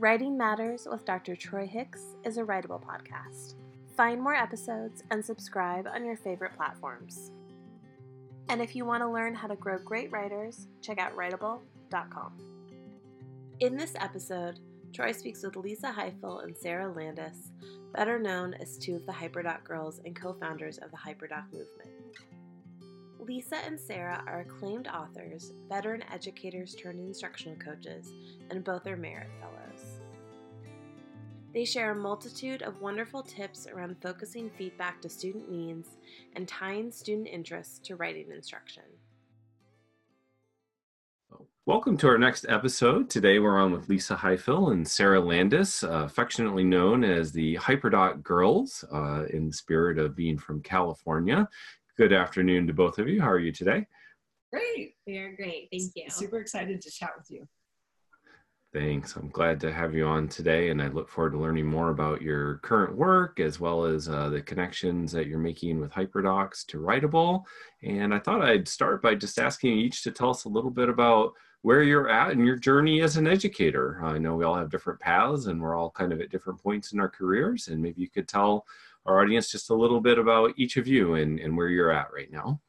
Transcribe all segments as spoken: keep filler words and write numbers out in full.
Writing Matters with Doctor Troy Hicks is a Writable podcast. Find more episodes and subscribe on your favorite platforms. And if you want to learn how to grow great writers, check out writable dot com. In this episode, Troy speaks with Lisa Highfill and Sarah Landis, better known as two of the HyperDoc girls and co-founders of the HyperDoc movement. Lisa and Sarah are acclaimed authors, veteran educators turned instructional coaches, and both are merit fellows. They share a multitude of wonderful tips around focusing feedback to student needs and tying student interests to writing instruction. Welcome to our next episode. Today we're on with Lisa Highfill and Sarah Landis, uh, affectionately known as the HyperDoc Girls, uh, in the spirit of being from California. Good afternoon to both of you. How are you today? Great. We are great. Thank you. Super excited to chat with you. Thanks. I'm glad to have you on today, and I look forward to learning more about your current work as well as uh, the connections that you're making with HyperDocs to Writable. And I thought I'd start by just asking each to tell us a little bit about where you're at in your journey as an educator. I know we all have different paths, and we're all kind of at different points in our careers, and maybe you could tell our audience just a little bit about each of you and, and where you're at right now.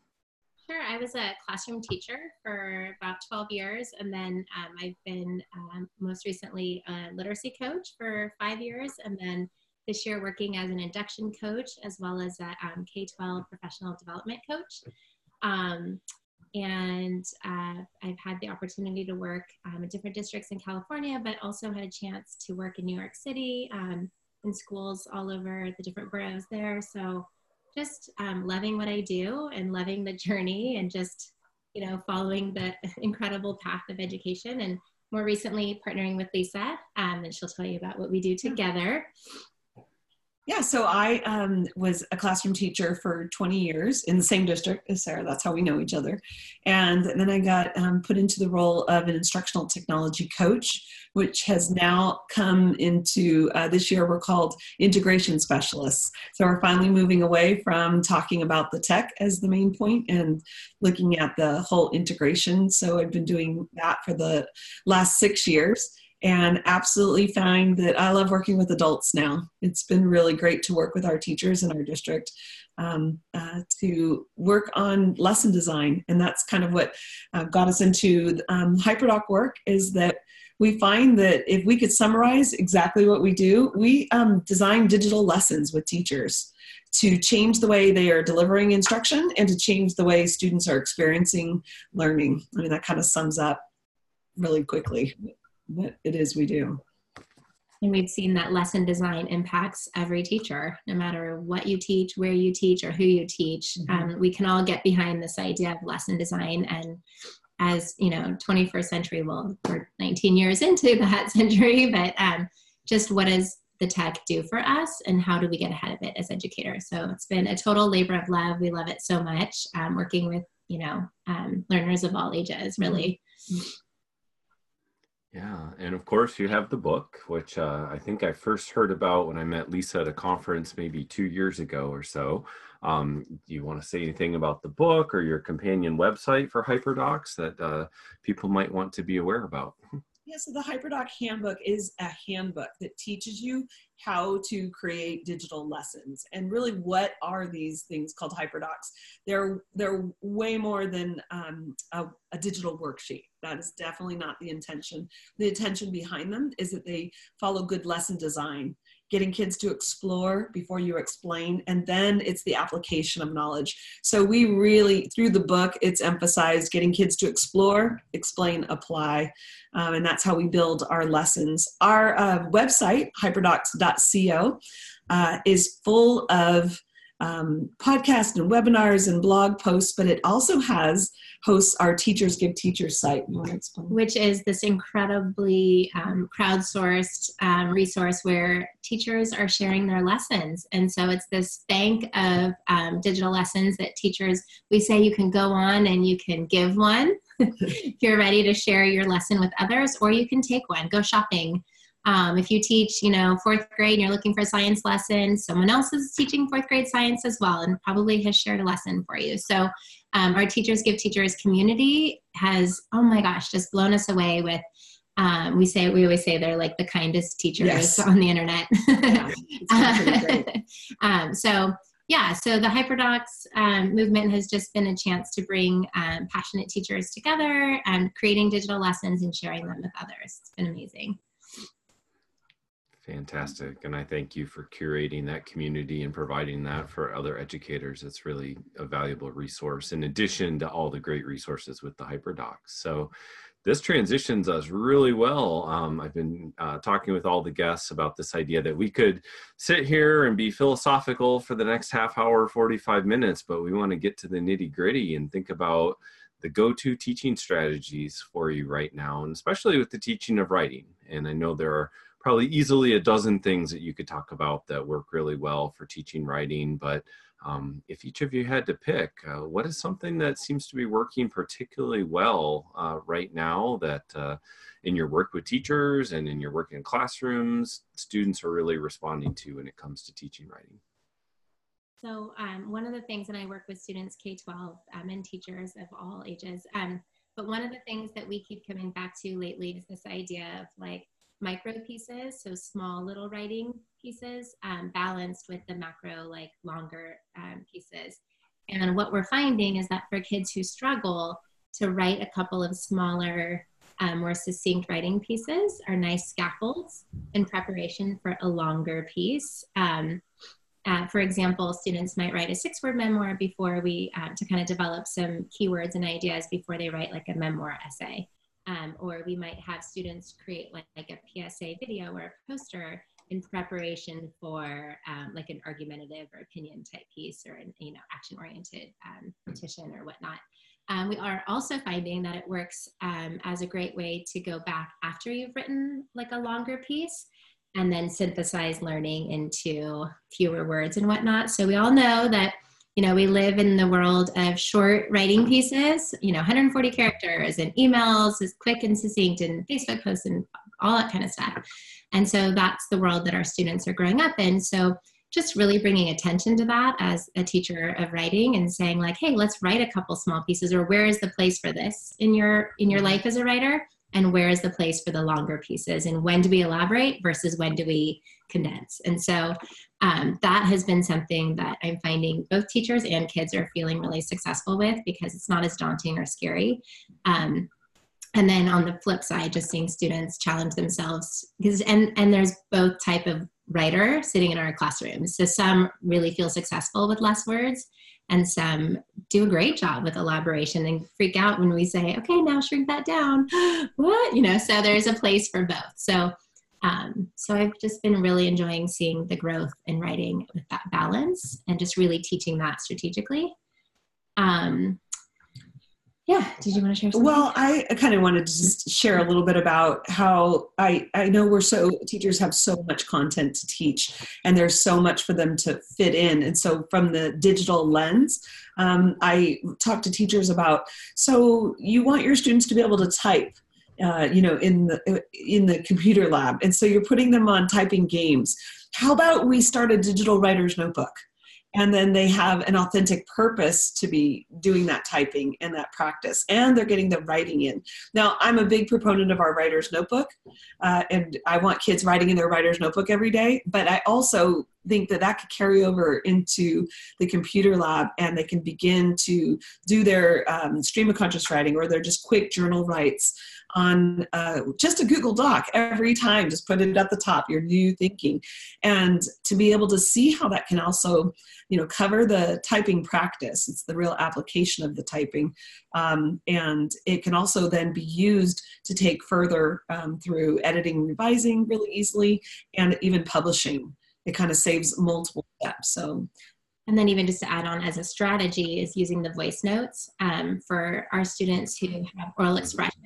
Sure. I was a classroom teacher for about twelve years, and then um, I've been um, most recently a literacy coach for five years, and then this year working as an induction coach as well as a um, K twelve professional development coach. Um, and uh, I've had the opportunity to work um, in different districts in California, but also had a chance to work in New York City um, in schools all over the different boroughs there. So. Just um, loving what I do and loving the journey and just, you know, following the incredible path of education, and more recently partnering with Lisa, um, and she'll tell you about what we do together. Yeah, so I um, was a classroom teacher for twenty years in the same district as Sarah. That's how we know each other. And then I got um, put into the role of an instructional technology coach, which has now come into, uh, this year we're called integration specialists. So we're finally moving away from talking about the tech as the main point and looking at the whole integration. So I've been doing that for the last six years. And absolutely find that I love working with adults now. It's been really great to work with our teachers in our district um, uh, to work on lesson design. And that's kind of what uh, got us into um, HyperDoc work, is that we find that if we could summarize exactly what we do, we um, design digital lessons with teachers to change the way they are delivering instruction and to change the way students are experiencing learning. I mean, that kind of sums up really quickly what it is we do. And we've seen that lesson design impacts every teacher, no matter what you teach, where you teach, or who you teach. Mm-hmm. Um, we can all get behind this idea of lesson design. And as you know, twenty-first century, well, we're nineteen years into that century, but um, just what does the tech do for us and how do we get ahead of it as educators? So it's been a total labor of love. We love it so much, um, working with, you know, um, learners of all ages, really. Mm-hmm. Yeah, and of course you have the book, which uh, I think I first heard about when I met Lisa at a conference maybe two years ago or so. Um, do you want to say anything about the book or your companion website for HyperDocs that uh, people might want to be aware about? Yeah, so the HyperDoc Handbook is a handbook that teaches you how to create digital lessons. And really, what are these things called HyperDocs? They're, they're way more than um, a, a digital worksheet. That is definitely not the intention. The intention behind them is that they follow good lesson design, getting kids to explore before you explain, and then it's the application of knowledge. So we really, through the book, it's emphasized getting kids to explore, explain, apply, um, and that's how we build our lessons. Our uh, website, hyperdocs dot co, uh, is full of Um, podcasts and webinars and blog posts, but it also has hosts our Teachers Give Teachers site. You want to explain? Which is this incredibly um, crowdsourced um, resource where teachers are sharing their lessons. And so it's this bank of um, digital lessons that teachers, we say you can go on and you can give one if you're ready to share your lesson with others, or you can take one, go shopping. Um, if you teach, you know, fourth grade and you're looking for a science lesson, someone else is teaching fourth grade science as well and probably has shared a lesson for you. So um, our Teachers Give Teachers community has, oh my gosh, just blown us away with Um, we say, we always say they're like the kindest teachers yes. on the internet. Yeah, it's really great. um, so yeah, so the HyperDocs um, movement has just been a chance to bring um, passionate teachers together and creating digital lessons and sharing them with others. It's been amazing. Fantastic. And I thank you for curating that community and providing that for other educators. It's really a valuable resource in addition to all the great resources with the HyperDocs. So this transitions us really well. Um, I've been uh, talking with all the guests about this idea that we could sit here and be philosophical for the next half hour, forty-five minutes, but we want to get to the nitty gritty and think about the go-to teaching strategies for you right now, and especially with the teaching of writing. And I know there are probably easily a dozen things that you could talk about that work really well for teaching writing. But um, if each of you had to pick, uh, what is something that seems to be working particularly well uh, right now that uh, in your work with teachers and in your work in classrooms, students are really responding to when it comes to teaching writing? So um, one of the things, and I work with students K twelve um, and teachers of all ages, um, but one of the things that we keep coming back to lately is this idea of like, micro pieces, so small little writing pieces, um, balanced with the macro, like longer um, pieces. And what we're finding is that for kids who struggle, to write a couple of smaller, um, more succinct writing pieces are nice scaffolds in preparation for a longer piece. Um, uh, for example, students might write a six-word memoir before we, uh, to kind of develop some keywords and ideas before they write like a memoir essay. Um, or we might have students create like, like a P S A video or a poster in preparation for um, like an argumentative or opinion type piece or an you know, action-oriented um, petition or whatnot. Um, we are also finding that it works um, as a great way to go back after you've written like a longer piece and then synthesize learning into fewer words and whatnot. So we all know that you know, we live in the world of short writing pieces, you know, one hundred forty characters and emails is quick and succinct and Facebook posts and all that kind of stuff. And so that's the world that our students are growing up in. So just really bringing attention to that as a teacher of writing and saying like, hey, let's write a couple small pieces, or where is the place for this in your, in your life as a writer? And where is the place for the longer pieces? And when do we elaborate versus when do we condense? And so Um, that has been something that I'm finding both teachers and kids are feeling really successful with, because it's not as daunting or scary. Um, and then on the flip side, just seeing students challenge themselves, because and, and there's both type of writer sitting in our classrooms. So some really feel successful with less words, and some do a great job with elaboration and freak out when we say, okay, now shrink that down. What? You know, so there's a place for both. So Um, so I've just been really enjoying seeing the growth in writing with that balance and just really teaching that strategically. Um, yeah, did you want to share something? Well, I kind of wanted to just share a little bit about how I, I know we're so, teachers have so much content to teach and there's so much for them to fit in. And so from the digital lens, um, I talk to teachers about, so you want your students to be able to type. Uh, you know, in the, in the computer lab. And so you're putting them on typing games. How about we start a digital writer's notebook? And then they have an authentic purpose to be doing that typing and that practice, and they're getting the writing in. Now, I'm a big proponent of our writer's notebook, uh, and I want kids writing in their writer's notebook every day, but I also think that that could carry over into the computer lab, and they can begin to do their um, stream of conscious writing, or their just quick journal writes on uh, just a Google Doc every time. Just put it at the top, your new thinking, and to be able to see how that can also, you know, cover the typing practice. It's the real application of the typing. Um, and it can also then be used to take further um, through editing, revising really easily, and even publishing. It kind of saves multiple steps. So, and then even just to add on as a strategy is using the voice notes um, for our students who have oral expression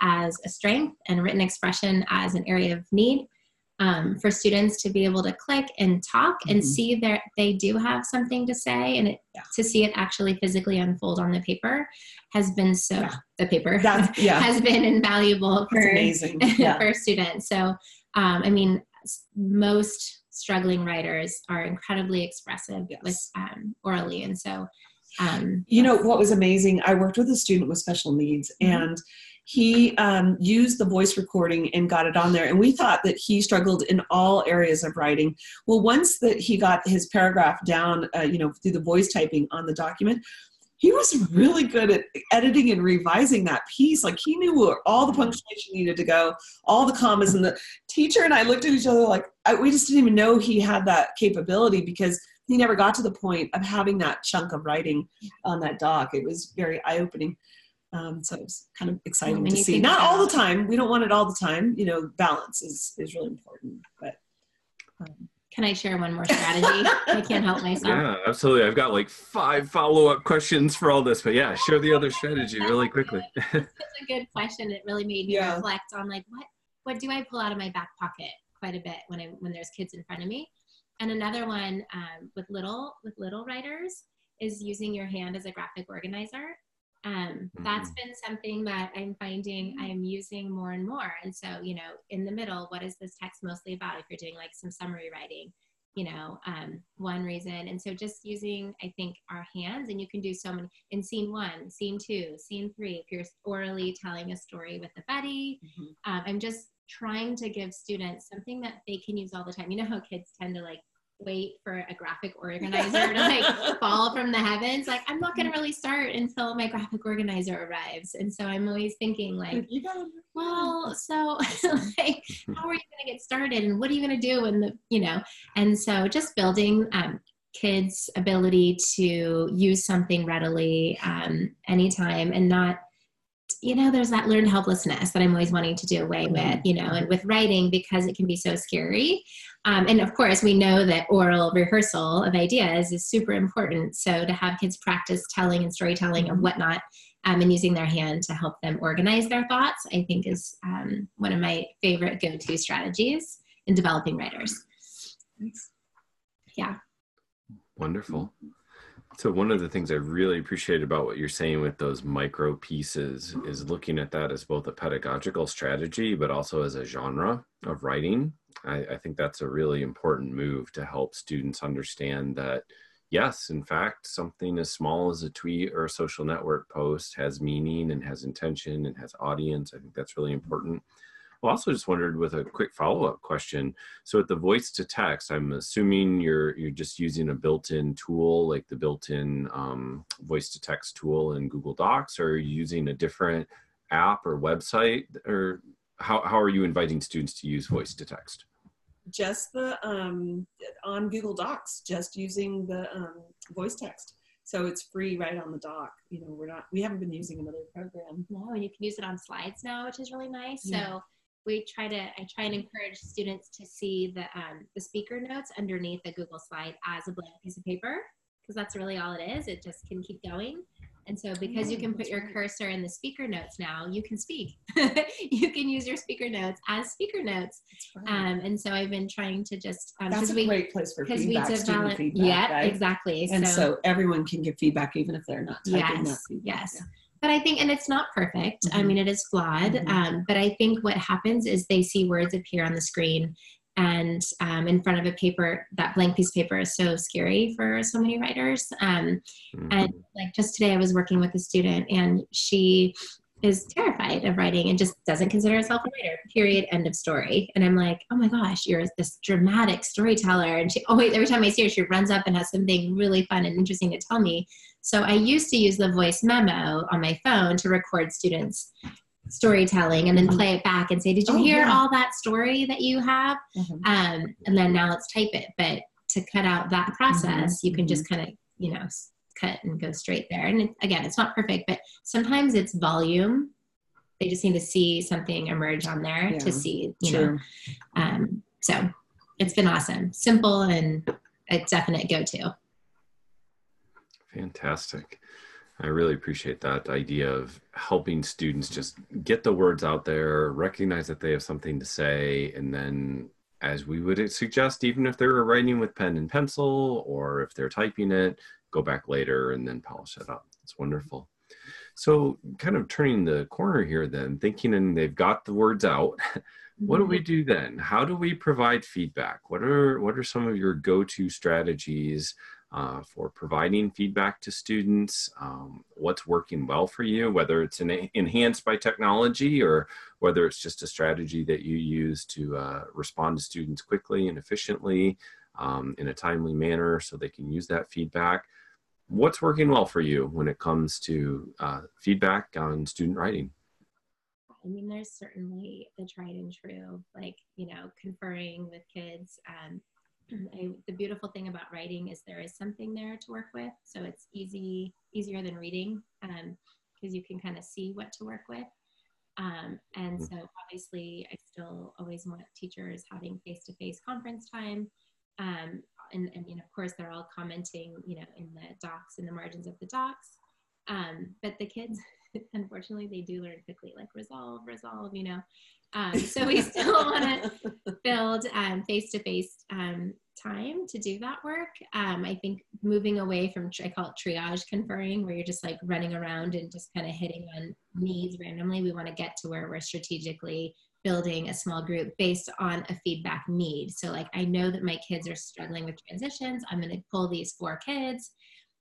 as a strength and written expression as an area of need. Um, for students to be able to click and talk and mm-hmm. see that they do have something to say, and it, yeah. to see it actually physically unfold on the paper has been so, yeah. the paper That's, yeah. has been invaluable for, amazing. Yeah. for students. So, um, I mean, most struggling writers are incredibly expressive yes. with um, orally. And so, um, you yes. know, what was amazing, I worked with a student with special needs, mm-hmm. and he um, used the voice recording and got it on there. And we thought that he struggled in all areas of writing. Well, once that he got his paragraph down, uh, you know, through the voice typing on the document, he was really good at editing and revising that piece. Like, he knew where all the punctuation needed to go, all the commas, and the teacher and I looked at each other like, I, we just didn't even know he had that capability, because he never got to the point of having that chunk of writing on that doc. It was very eye-opening. Um, so it was kind of exciting to see. Not all the time. We don't want it all the time. You know, balance is, is really important. But um, can I share one more strategy? I can't help myself. Yeah, absolutely. I've got like five follow-up questions for all this, but yeah, share the other strategy really quickly. That's a good question. It really made me yeah. reflect on like, what, what do I pull out of my back pocket quite a bit when I, when there's kids in front of me? And another one um, with little, with little writers is using your hand as a graphic organizer. Um, that's been something that I'm finding I'm using more and more. And so, you know, in the middle, what is this text mostly about? If you're doing like some summary writing, you know, um, one reason. And so just using, I think, our hands, and you can do so many in scene one, scene two, scene three, if you're orally telling a story with a buddy. Mm-hmm. um, I'm just trying to give students something that they can use all the time. You know how kids tend to like wait for a graphic organizer to like fall from the heavens. Like, I'm not going to really start until my graphic organizer arrives. And so I'm always thinking like, well, so like, how are you going to get started? And what are you going to do? And the, you know, and so just building um, kids' ability to use something readily um, anytime, and not, you know, there's that learned helplessness that I'm always wanting to do away with, you know, and with writing, because it can be so scary. Um, and of course, we know that oral rehearsal of ideas is super important. So to have kids practice telling and storytelling and whatnot, um, and using their hand to help them organize their thoughts, I think is um, one of my favorite go-to strategies in developing writers. Yeah. Wonderful. So one of the things I really appreciate about what you're saying with those micro pieces is looking at that as both a pedagogical strategy, but also as a genre of writing. I, I think that's a really important move to help students understand that, yes, in fact, something as small as a tweet or a social network post has meaning and has intention and has audience. I think that's really important. I also just wondered, with a quick follow-up question, so at the voice to text, I'm assuming you're you're just using a built-in tool, like the built-in um, voice to text tool in Google Docs, or are you using a different app or website, or how, how are you inviting students to use voice to text? Just the um, on Google Docs, just using the um, voice text. So it's free right on the doc. You know, we're not, we haven't been using another program. No, and you can use it on slides now, which is really nice. Yeah. So we try to, I try and encourage students to see the, um, the speaker notes underneath the Google slide as a blank piece of paper, because that's really all it is. It just can keep going. And so because you can put your cursor in the speaker notes now, you can speak. You can use your speaker notes as speaker notes. Um, and so I've been trying to just, um, that's a we, great place for feedback, we develop, feedback, yeah, right? Exactly. And so, so everyone can give feedback, even if they're not typing yes, that feedback. Yes. Yeah. But I think, and it's not perfect. Mm-hmm. I mean, it is flawed. Mm-hmm. um, but I think what happens is they see words appear on the screen and um, in front of a paper. That blank piece of paper is so scary for so many writers. Um, mm-hmm. And like just today I was working with a student, and she is terrified of writing and just doesn't consider herself a writer, period, end of story. And I'm like, oh my gosh, you're this dramatic storyteller. And she always, every time I see her, she runs up and has something really fun and interesting to tell me. So I used to use the voice memo on my phone to record students' storytelling and then play it back and say, did you oh, hear yeah. all that story that you have? Mm-hmm. um, and then now let's type it. But to cut out that process, mm-hmm. you can just kind of, you know, cut and go straight there. And it, again, it's not perfect, but sometimes it's volume. They just need to see something emerge on there yeah. to see, you sure. know. Um, so it's been awesome. Simple and a definite go-to. Fantastic. I really appreciate that idea of helping students just get the words out there, recognize that they have something to say, and then, as we would suggest, even if they were writing with pen and pencil or if they're typing it, go back later and then polish it up. It's wonderful. So kind of turning the corner here then, thinking and they've got the words out, what do we do then? How do we provide feedback? What are, what are some of your go-to strategies uh, for providing feedback to students, um, what's working well for you, whether it's an enhanced by technology or whether it's just a strategy that you use to uh, respond to students quickly and efficiently um, in a timely manner so they can use that feedback. What's working well for you when it comes to uh, feedback on student writing? I mean, there's certainly the tried and true, like, you know, conferring with kids. Um, I, the beautiful thing about writing is there is something there to work with. So it's easy, easier than reading, because um, you can kind of see what to work with. Um, and so obviously I still always want teachers having face-to-face conference time. Um, and I mean, of course, they're all commenting, you know, in the docs, in the margins of the docs. Um, but the kids, unfortunately, they do learn quickly, like resolve, resolve, you know. Um, so we still want to build um, face-to-face um, time to do that work. Um, I think moving away from, I call it triage conferring, where you're just like running around and just kind of hitting on needs randomly. We want to get to where we're strategically building a small group based on a feedback need. So like, I know that my kids are struggling with transitions. I'm going to pull these four kids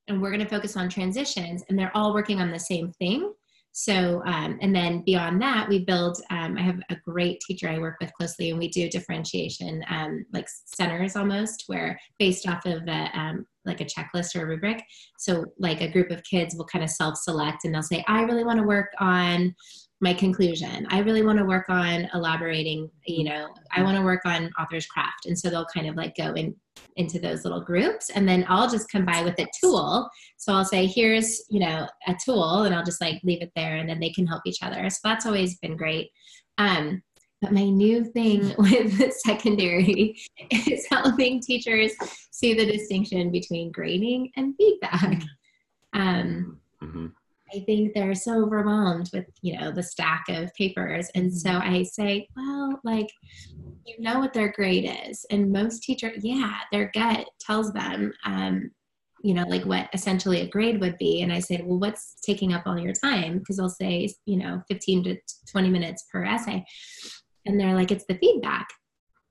and we're going to focus on transitions, and they're all working on the same thing. So, um, and then beyond that, we build, um, I have a great teacher I work with closely, and we do differentiation, um, like centers almost, where based off of a, um, like a checklist or a rubric. So like a group of kids will kind of self-select, and they'll say, I really want to work on my conclusion. I really want to work on elaborating, you know, I want to work on author's craft. And so they'll kind of like go in into those little groups, and then I'll just come by with a tool. So I'll say, here's, you know, a tool, and I'll just like leave it there, and then they can help each other. So that's always been great. Um, but my new thing with secondary is helping teachers see the distinction between grading and feedback. Um, mm-hmm. I think they're so overwhelmed with, you know, the stack of papers. And so I say, well, like, you know what their grade is. And most teachers, yeah, their gut tells them, um, you know, like what essentially a grade would be. And I say, well, what's taking up all your time? Because I'll say, you know, fifteen to twenty minutes per essay. And they're like, it's the feedback.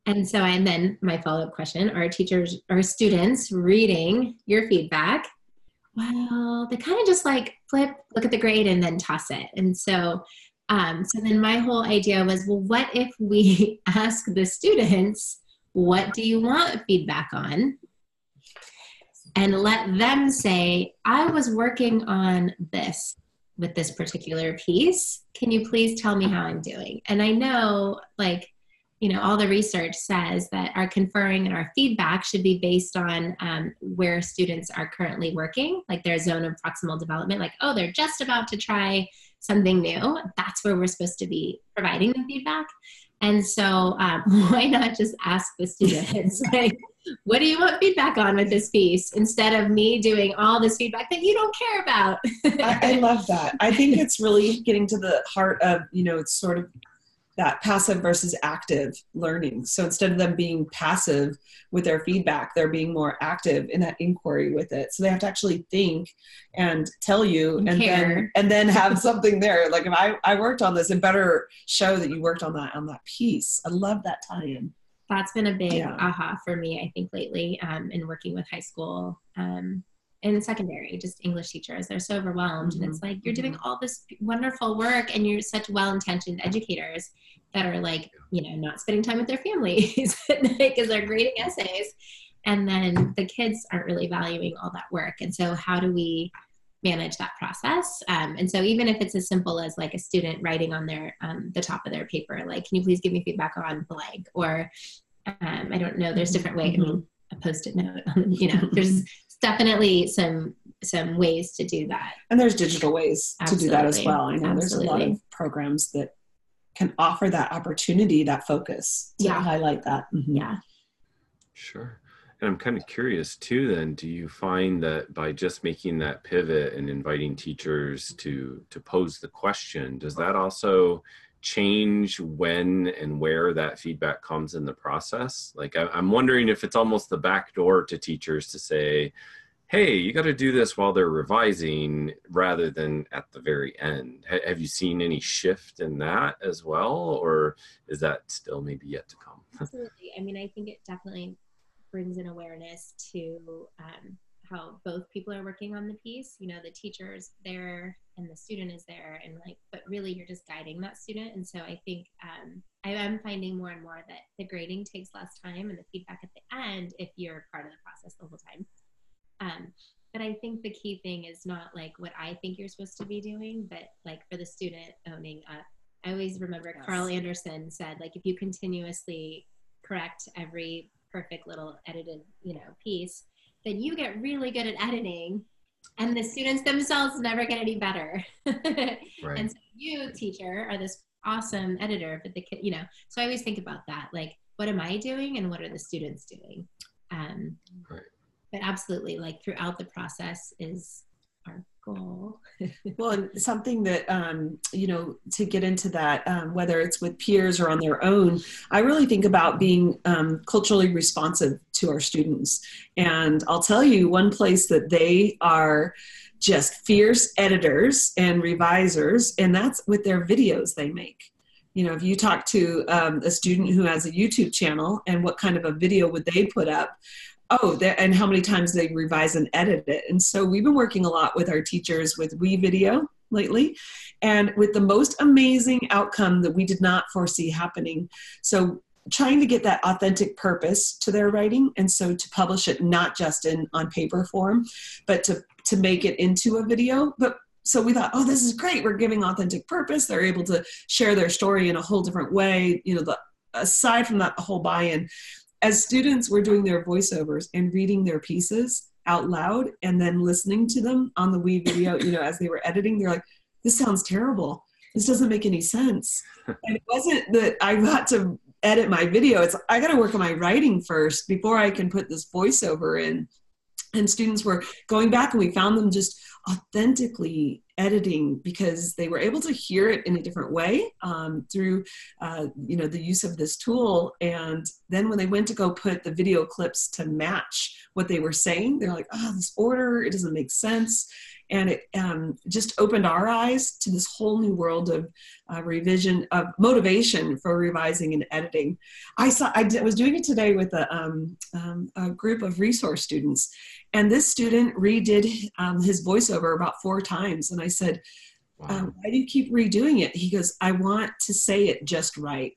And so, and then my follow-up question, are teachers, are students reading your feedback? Well, they kind of just like flip, look at the grade, and then toss it. And so, um, so then my whole idea was, well, what if we ask the students, what do you want feedback on? And let them say, I was working on this with this particular piece. Can you please tell me how I'm doing? And I know, like, you know, all the research says that our conferring and our feedback should be based on um, where students are currently working, like their zone of proximal development, like, oh, they're just about to try something new. That's where we're supposed to be providing the feedback. And so um, why not just ask the students, like, what do you want feedback on with this piece, instead of me doing all this feedback that you don't care about? I, I love that. I think it's really getting to the heart of, you know, it's sort of that passive versus active learning. So instead of them being passive with their feedback, they're being more active in that inquiry with it. So they have to actually think and tell you, and, and, then, and then have something there. Like, if I, I worked on this, it better show that you worked on that, on that piece. I love that tie-in. That's been a big yeah. aha for me, I think, lately um, in working with high school um, and secondary, just English teachers. They're so overwhelmed. Mm-hmm. And it's like, you're doing all this wonderful work, and you're such well-intentioned educators that are like, you know, not spending time with their families because they're grading essays. And then the kids aren't really valuing all that work. And so how do we manage that process? Um, and so even if it's as simple as like a student writing on their, um, the top of their paper, like, can you please give me feedback on blank? Or um, I don't know, there's different ways, mm-hmm. I mean, a post-it note, you know, there's definitely some some ways to do that. And there's digital ways Absolutely. To do that as well. You know, there's a lot of programs that can offer that opportunity, that focus to yeah. highlight that. Mm-hmm. Yeah. Sure. And I'm kind of curious too, then, do you find that by just making that pivot and inviting teachers to, to pose the question, does that also change when and where that feedback comes in the process? Like, I, I'm wondering if it's almost the back door to teachers to say, hey, you got to do this while they're revising rather than at the very end. H- have you seen any shift in that as well? Or is that still maybe yet to come? Absolutely. I mean, I think it definitely brings an awareness to um, how both people are working on the piece. You know, the teacher's there and the student is there, and like, but really you're just guiding that student. And so I think um, I am finding more and more that the grading takes less time and the feedback at the end if you're part of the process the whole time. Um, but I think the key thing is not like what I think you're supposed to be doing, but like for the student owning up. I always remember yes. Carl Anderson said, like, if you continuously correct every perfect little edited, you know, piece, then you get really good at editing and the students themselves never get any better. Right. And so you, teacher, are this awesome editor, but the kid, you know, so I always think about that. Like, what am I doing and what are the students doing? Um, right. But absolutely, like throughout the process is our goal. Well, and something that, um, you know, to get into that, um, whether it's with peers or on their own, I really think about being um, culturally responsive to our students. And I'll tell you one place that they are just fierce editors and revisers, and that's with their videos they make. You know, if you talk to um, a student who has a YouTube channel and what kind of a video would they put up, Oh, and how many times they revise and edit it. And so we've been working a lot with our teachers with WeVideo lately, and with the most amazing outcome that we did not foresee happening. So trying to get that authentic purpose to their writing, and so to publish it not just in on paper form, but to, to make it into a video. But so we thought, oh, this is great. We're giving authentic purpose. They're able to share their story in a whole different way. You know, the, aside from that whole buy-in, as students were doing their voiceovers and reading their pieces out loud and then listening to them on the WeVideo, you know, as they were editing, they're like, this sounds terrible. This doesn't make any sense. And it wasn't that I got to edit my video. It's, I got to work on my writing first before I can put this voiceover in. And students were going back, and we found them just authentically editing because they were able to hear it in a different way um, through, uh, you know, the use of this tool. And then when they went to go put the video clips to match what they were saying, they're like, oh, this order, it doesn't make sense. And it um, just opened our eyes to this whole new world of uh, revision, of motivation for revising and editing. I saw, I did, was doing it today with a, um, um, a group of resource students, and this student redid um, his voiceover about four times. And I said, wow. um, why do you keep redoing it? He goes, I want to say it just right.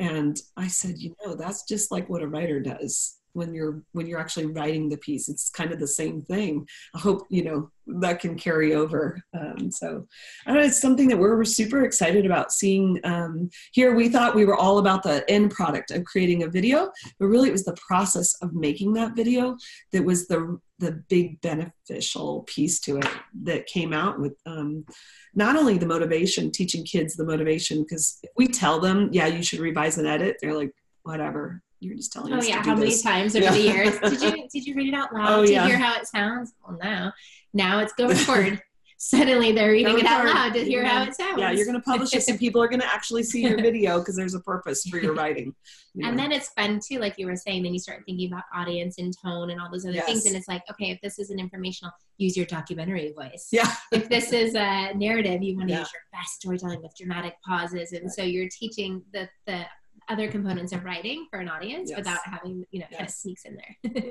And I said, you know, that's just like what a writer does. When you're when you're actually writing the piece, it's kind of the same thing. I hope you know that can carry over. Um, so I don't know, it's something that we're super excited about seeing um, here. We thought we were all about the end product of creating a video, but really it was the process of making that video that was the the big beneficial piece to it that came out with um, not only the motivation, teaching kids the motivation, because if we tell them, yeah, you should revise and edit, they're like, whatever. You're just telling oh, us yeah. to do how this. Many times over yeah. the years? Did you did you read it out loud oh, to yeah. hear how it sounds? Well, no. Now it's go record. Suddenly they're reading it out loud to hear yeah. how it sounds. Yeah, you're going to publish this, and people are going to actually see your video because there's a purpose for your writing. You and know. Then it's fun too, like you were saying. Then you start thinking about audience and tone and all those other yes. things, and it's like, okay, if this is an informational, use your documentary voice. Yeah. If this is a narrative, you want to yeah. use your best storytelling with dramatic pauses, and right. so you're teaching the the. other components of writing for an audience yes. without having, you know, yes. kind of sneaks in there.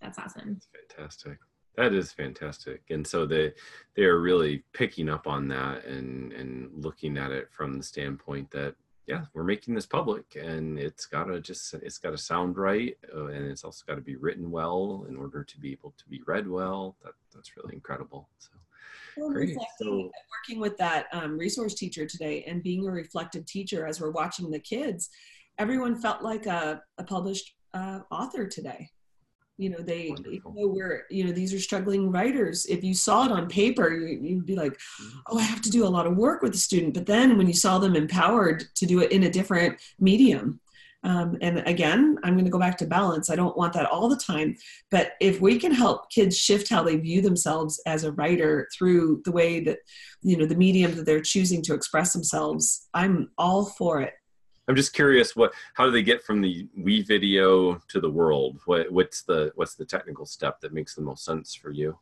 That's awesome. Fantastic. That is fantastic. And so they, they are really picking up on that and, and looking at it from the standpoint that, yeah, we're making this public and it's gotta just, it's gotta sound right. Uh, and it's also gotta be written well in order to be able to be read well. That, that's really incredible. So. Well, Great. Lisa, so, working with that um, resource teacher today and being a reflective teacher as we're watching the kids, everyone felt like a, a published uh, author today. You know, they, you know, we're, you know, these are struggling writers. If you saw it on paper, you, you'd be like, oh, I have to do a lot of work with the student. But then when you saw them empowered to do it in a different medium, Um, and again, I'm going to go back to balance. I don't want that all the time. But if we can help kids shift how they view themselves as a writer through the way that, you know, the medium that they're choosing to express themselves, I'm all for it. I'm just curious, what, how do they get from the WeVideo to the world? What, what's the, what's the technical step that makes the most sense for you?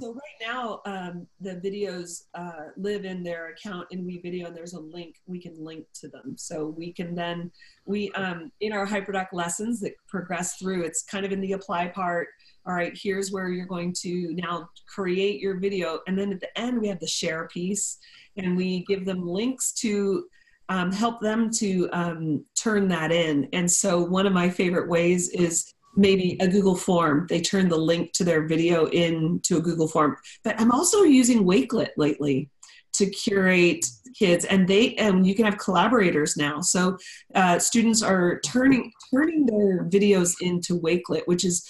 So right now, um, the videos uh, live in their account in WeVideo, and there's a link we can link to them. So we can then, we um, in our HyperDoc lessons that progress through, it's kind of in the apply part, all right, here's where you're going to now create your video. And then at the end, we have the share piece, and we give them links to um, help them to um, turn that in. And so one of my favorite ways is maybe a Google form. They turn the link to their video into a Google form. But I'm also using Wakelet lately to curate kids, and they and you can have collaborators now. So uh, students are turning turning their videos into Wakelet, which is,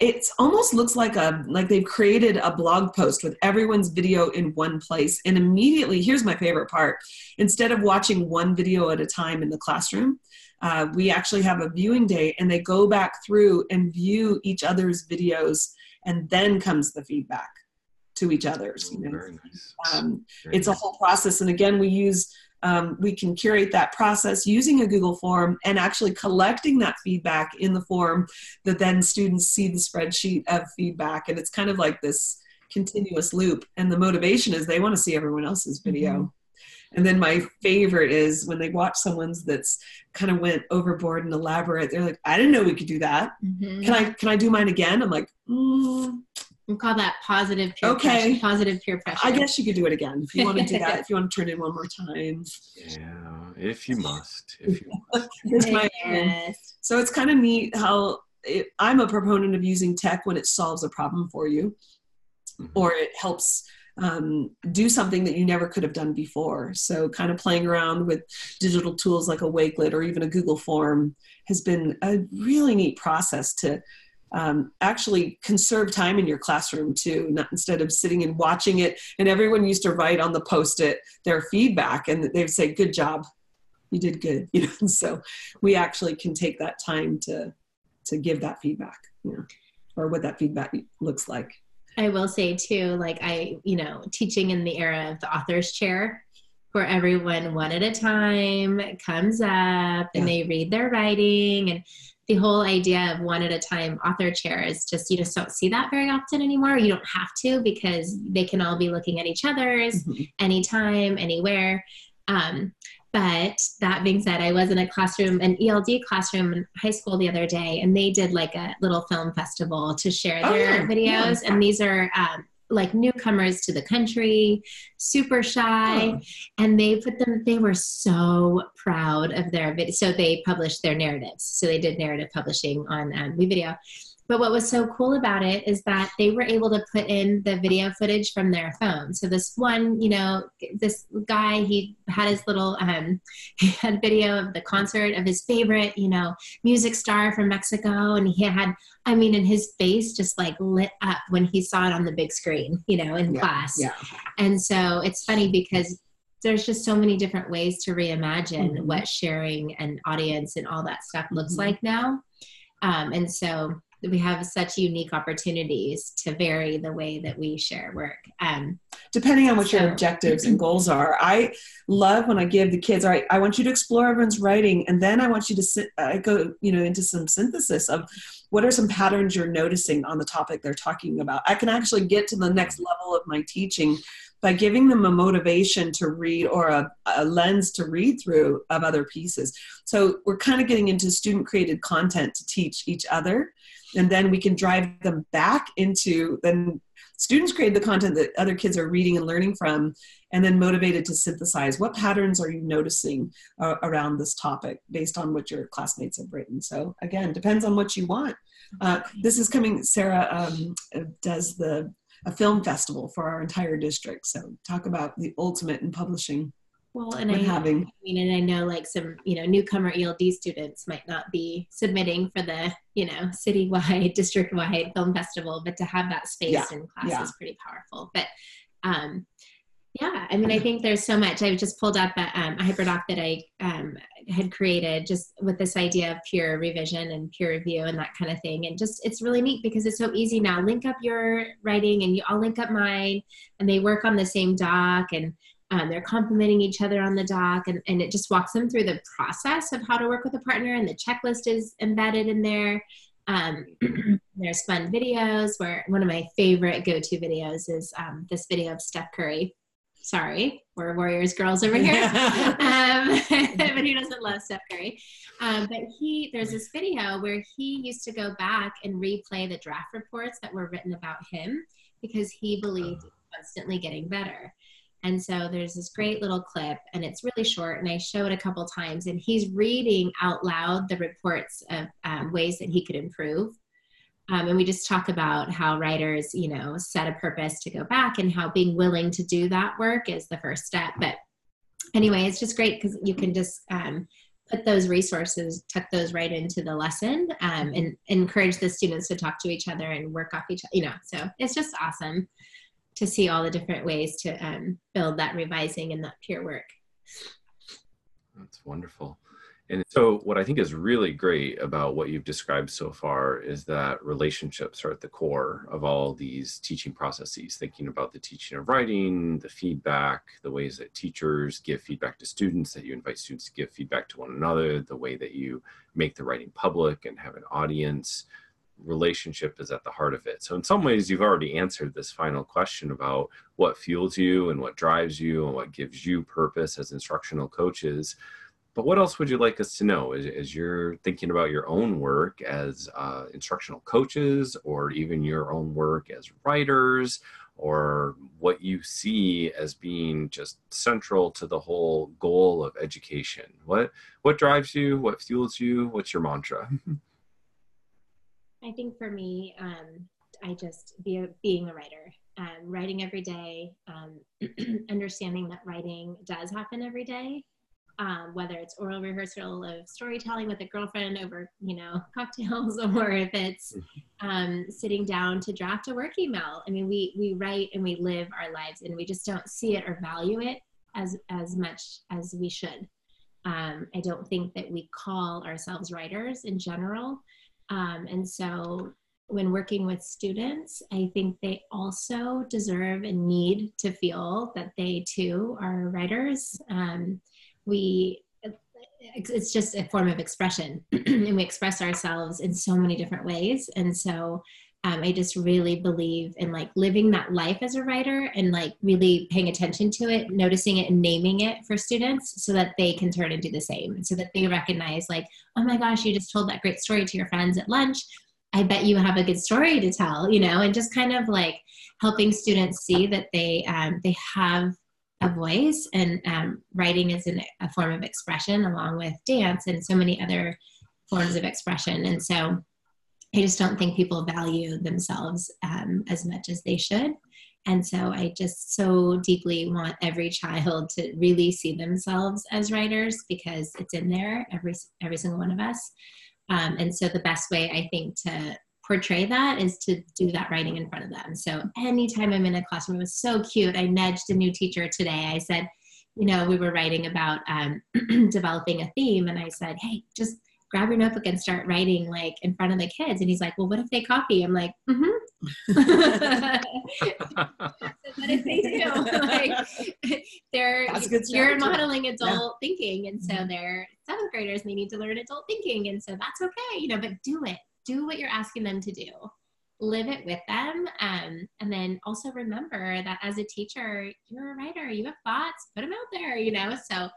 it almost looks like a like they've created a blog post with everyone's video in one place. And immediately, here's my favorite part. Instead of watching one video at a time in the classroom, uh, we actually have a viewing day, and they go back through and view each other's videos, and then comes the feedback to each other's. You know? Very nice. um, Very it's nice. A whole process. And again, we use Um, we can curate that process using a Google form and actually collecting that feedback in the form that then students see the spreadsheet of feedback. And it's kind of like this continuous loop. And the motivation is they want to see everyone else's video. Mm-hmm. And then my favorite is when they watch someone's that's kind of went overboard and elaborate, they're like, I didn't know we could do that. Mm-hmm. Can I, can I do mine again? I'm like, mm. We'll call that positive peer okay. pressure. Positive peer pressure. I guess you could do it again if you want to do that, if you want to turn in one more time. Yeah, if you must. If you must. Here's my opinion. So it's kind of neat how it, I'm a proponent of using tech when it solves a problem for you, mm-hmm. or it helps um, do something that you never could have done before. So kind of playing around with digital tools like a Wakelet or even a Google form has been a really neat process to Um, actually conserve time in your classroom too, not instead of sitting and watching it. And everyone used to write on the post-it their feedback, and they'd say, good job, you did good. You know? And so we actually can take that time to, to give that feedback, you know, or what that feedback looks like. I will say too, like I, you know, teaching in the era of the author's chair, where everyone one at a time comes up and yeah. they read their writing, and the whole idea of one at a time author chair is just, you just don't see that very often anymore. You don't have to, because they can all be looking at each other's mm-hmm. anytime, anywhere. Um, but that being said, I was in a classroom, an E L D classroom in high school the other day, and they did like a little film festival to share oh, their yeah. videos. Yeah. And these are um, like newcomers to the country, super shy. Oh. And they put them, they were so proud of their video. So they published their narratives. So they did narrative publishing on um, WeVideo. But what was so cool about it is that they were able to put in the video footage from their phone. So this one, you know, this guy, he had his little, um, he had video of the concert of his favorite, you know, music star from Mexico. And he had, I mean, and his face just like lit up when he saw it on the big screen, you know, in yeah, class. Yeah. And so it's funny because there's just so many different ways to reimagine mm-hmm. what sharing an audience and all that stuff looks mm-hmm. like now. Um, and so we have such unique opportunities to vary the way that we share work. Um, Depending on what so. your objectives and goals are. I love when I give the kids, all right, I want you to explore everyone's writing, and then I want you to uh, go, you know, into some synthesis of what are some patterns you're noticing on the topic they're talking about. I can actually get to the next level of my teaching by giving them a motivation to read or a, a lens to read through of other pieces. So we're kind of getting into student-created content to teach each other. And then we can drive them back into, then students create the content that other kids are reading and learning from, and then motivated to synthesize. What patterns are you noticing uh, around this topic based on what your classmates have written? So again, depends on what you want. Uh, this is coming, Sarah um, does the a film festival for our entire district. So talk about the ultimate in publishing. Well, and I, having. I mean, and I know like some, you know, newcomer E L D students might not be submitting for the, you know, citywide, district-wide film festival, but to have that space yeah. in class yeah. is pretty powerful. But um, yeah, I mean, I think there's so much. I just pulled up a, um, a HyperDoc that I um, had created just with this idea of peer revision and peer review and that kind of thing. And just, it's really neat because it's so easy now. Link up your writing and you, I'll link up mine, and they work on the same doc, and Um, they're complimenting each other on the doc, and, and it just walks them through the process of how to work with a partner, and the checklist is embedded in there. Um, there's fun videos where one of my favorite go-to videos is um, this video of Steph Curry Sorry, we're Warriors girls over here. um, but who doesn't love Steph Curry? Um, but he, there's this video where he used to go back and replay the draft reports that were written about him because he believed he was constantly getting better. And so there's this great little clip, and it's really short, and I show it a couple times, and he's reading out loud the reports of um, ways that he could improve. Um, and we just talk about how writers, you know, set a purpose to go back and how being willing to do that work is the first step. But anyway, it's just great because you can just um, put those resources, tuck those right into the lesson um, and, and encourage the students to talk to each other and work off each other, you know, so it's just awesome to see all the different ways to um, build that revising and that peer work. That's wonderful. And so what I think is really great about what you've described so far is that relationships are at the core of all these teaching processes, thinking about the teaching of writing, the feedback, the ways that teachers give feedback to students, that you invite students to give feedback to one another, the way that you make the writing public and have an audience. Relationship is at the heart of it. So in some ways, you've already answered this final question about what fuels you and what drives you and what gives you purpose as instructional coaches. But what else would you like us to know as, as you're thinking about your own work as uh, instructional coaches, or even your own work as writers, or what you see as being just central to the whole goal of education? What, what drives you? What fuels you? What's your mantra? I think for me, um, I just be a, being a writer, um, writing every day, um, understanding that writing does happen every day, um, whether it's oral rehearsal of storytelling with a girlfriend over, you know, cocktails, or if it's um, sitting down to draft a work email. I mean, we we write and we live our lives, and we just don't see it or value it as as much as we should. Um, I don't think that we call ourselves writers in general. Um, and so when working with students, I think they also deserve and need to feel that they too are writers. Um, we, it's just a form of expression and we express ourselves in so many different ways. And so um, I just really believe in like living that life as a writer and like really paying attention to it, noticing it and naming it for students so that they can turn and do the same, and so that they recognize like, oh my gosh, you just told that great story to your friends at lunch. I bet you have a good story to tell, you know, and just kind of like helping students see that they, um, they have a voice, and um, writing is an, a form of expression along with dance and so many other forms of expression. And so I just don't think people value themselves um, as much as they should. And so I just so deeply want every child to really see themselves as writers, because it's in there, every, every single one of us. Um, and so the best way I think to portray that is to do that writing in front of them. So anytime I'm in a classroom, it was so cute. I nudged a new teacher today. I said, you know, we were writing about um, developing a theme. And I said, hey, just grab your notebook and start writing like in front of the kids. And he's like, well, what if they copy? I'm like, mm-hmm. What if they do? Like, they're, you're modeling adult yeah. thinking. And so they're seventh graders and they need to learn adult thinking. And so that's okay, you know, but do it. Do what you're asking them to do. Live it with them. Um, and then also remember that as a teacher, you're a writer, you have thoughts, put them out there, you know? So,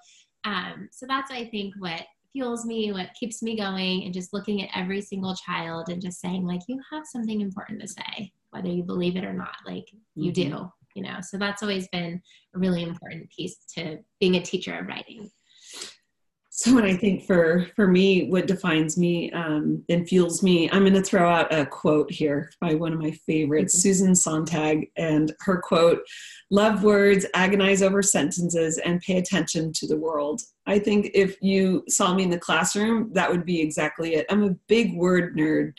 um, so that's, I think, what fuels me, what keeps me going, and just looking at every single child and just saying like, you have something important to say, whether you believe it or not, like you mm-hmm. do, you know? So that's always been a really important piece to being a teacher of writing. So what I think for, for me, what defines me um, and fuels me, I'm going to throw out a quote here by one of my favorites, mm-hmm. Susan Sontag, and her quote, love words, agonize over sentences, and pay attention to the world. I think if you saw me in the classroom, that would be exactly it. I'm a big word nerd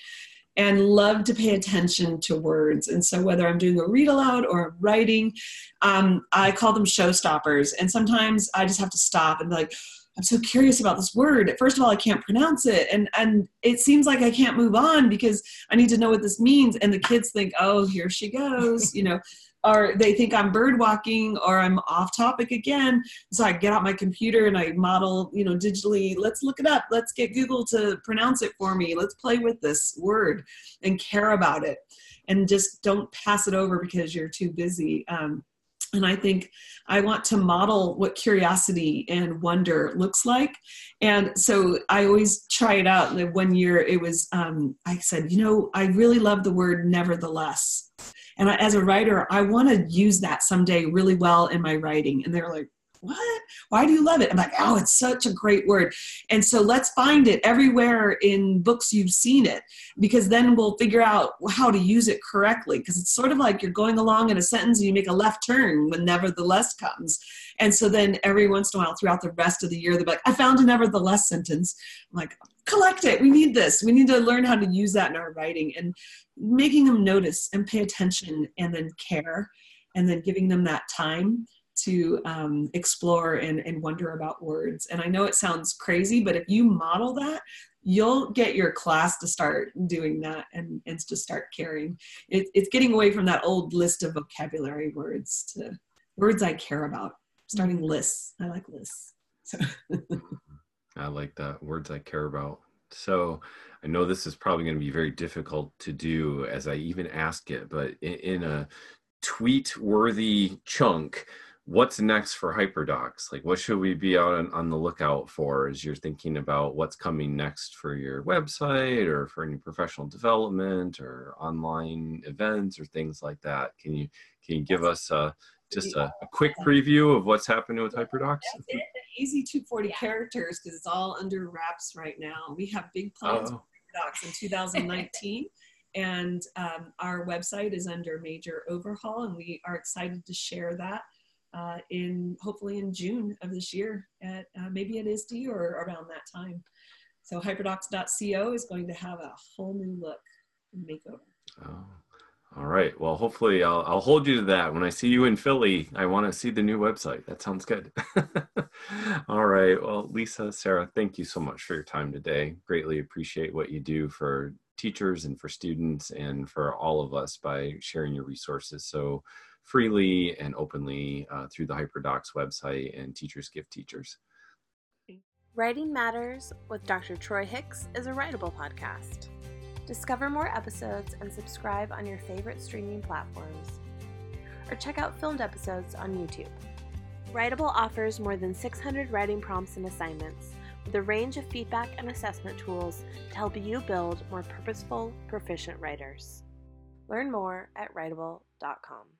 and love to pay attention to words. And so whether I'm doing a read aloud or writing, um, I call them showstoppers. And sometimes I just have to stop and be like, I'm so curious about this word. First of all, I can't pronounce it. And, and it seems like I can't move on because I need to know what this means. And the kids think, oh, here she goes, you know, or they think I'm bird walking or I'm off topic again. So I get out my computer and I model, you know, digitally, let's look it up. Let's get Google to pronounce it for me. Let's play with this word and care about it and just don't pass it over because you're too busy. Um, And I think I want to model what curiosity and wonder looks like. And so I always try it out. Like one year it was, um, I said, you know, I really love the word nevertheless. And I, as a writer, I want to use that someday really well in my writing. And they're like, what? Why do you love it? I'm like, oh, it's such a great word. And so let's find it everywhere in books you've seen it, because then we'll figure out how to use it correctly. Because it's sort of like you're going along in a sentence and you make a left turn when nevertheless comes. And so then every once in a while throughout the rest of the year, they're like, I found a nevertheless sentence. I'm like, collect it. We need this. We need to learn how to use that in our writing, and making them notice and pay attention and then care, and then giving them that time to um, explore and, and wonder about words. And I know it sounds crazy, but if you model that, you'll get your class to start doing that and, and to start caring. It, it's getting away from that old list of vocabulary words to words I care about, starting lists. I like lists. So. I like that, words I care about. So I know this is probably going to be very difficult to do as I even ask it, but in, in a tweet-worthy chunk, what's next for HyperDocs? Like, what should we be on, on the lookout for as you're thinking about what's coming next for your website or for any professional development or online events or things like that? Can you can you give us a, just a, a quick preview of what's happening with HyperDocs? That's it, an easy two hundred forty characters, because it's all under wraps right now. We have big plans oh. for HyperDocs in two thousand nineteen. And um, our website is under major overhaul, and we are excited to share that. Uh, in hopefully in June of this year, at uh, maybe at I S D E or around that time. So hyperdocs dot co is going to have a whole new look and makeover. Oh, all right. Well, hopefully I'll, I'll hold you to that. When I see you in Philly, I want to see the new website. That sounds good. All right. Well, Lisa, Sarah, thank you so much for your time today. Greatly appreciate what you do for teachers and for students and for all of us by sharing your resources so freely and openly uh, through the HyperDocs website and Teachers Give Teachers. Writing Matters with Doctor Troy Hicks is a Writable podcast. Discover more episodes and subscribe on your favorite streaming platforms, or check out filmed episodes on YouTube. Writable offers more than six hundred writing prompts and assignments with a range of feedback and assessment tools to help you build more purposeful, proficient writers. Learn more at writable dot com.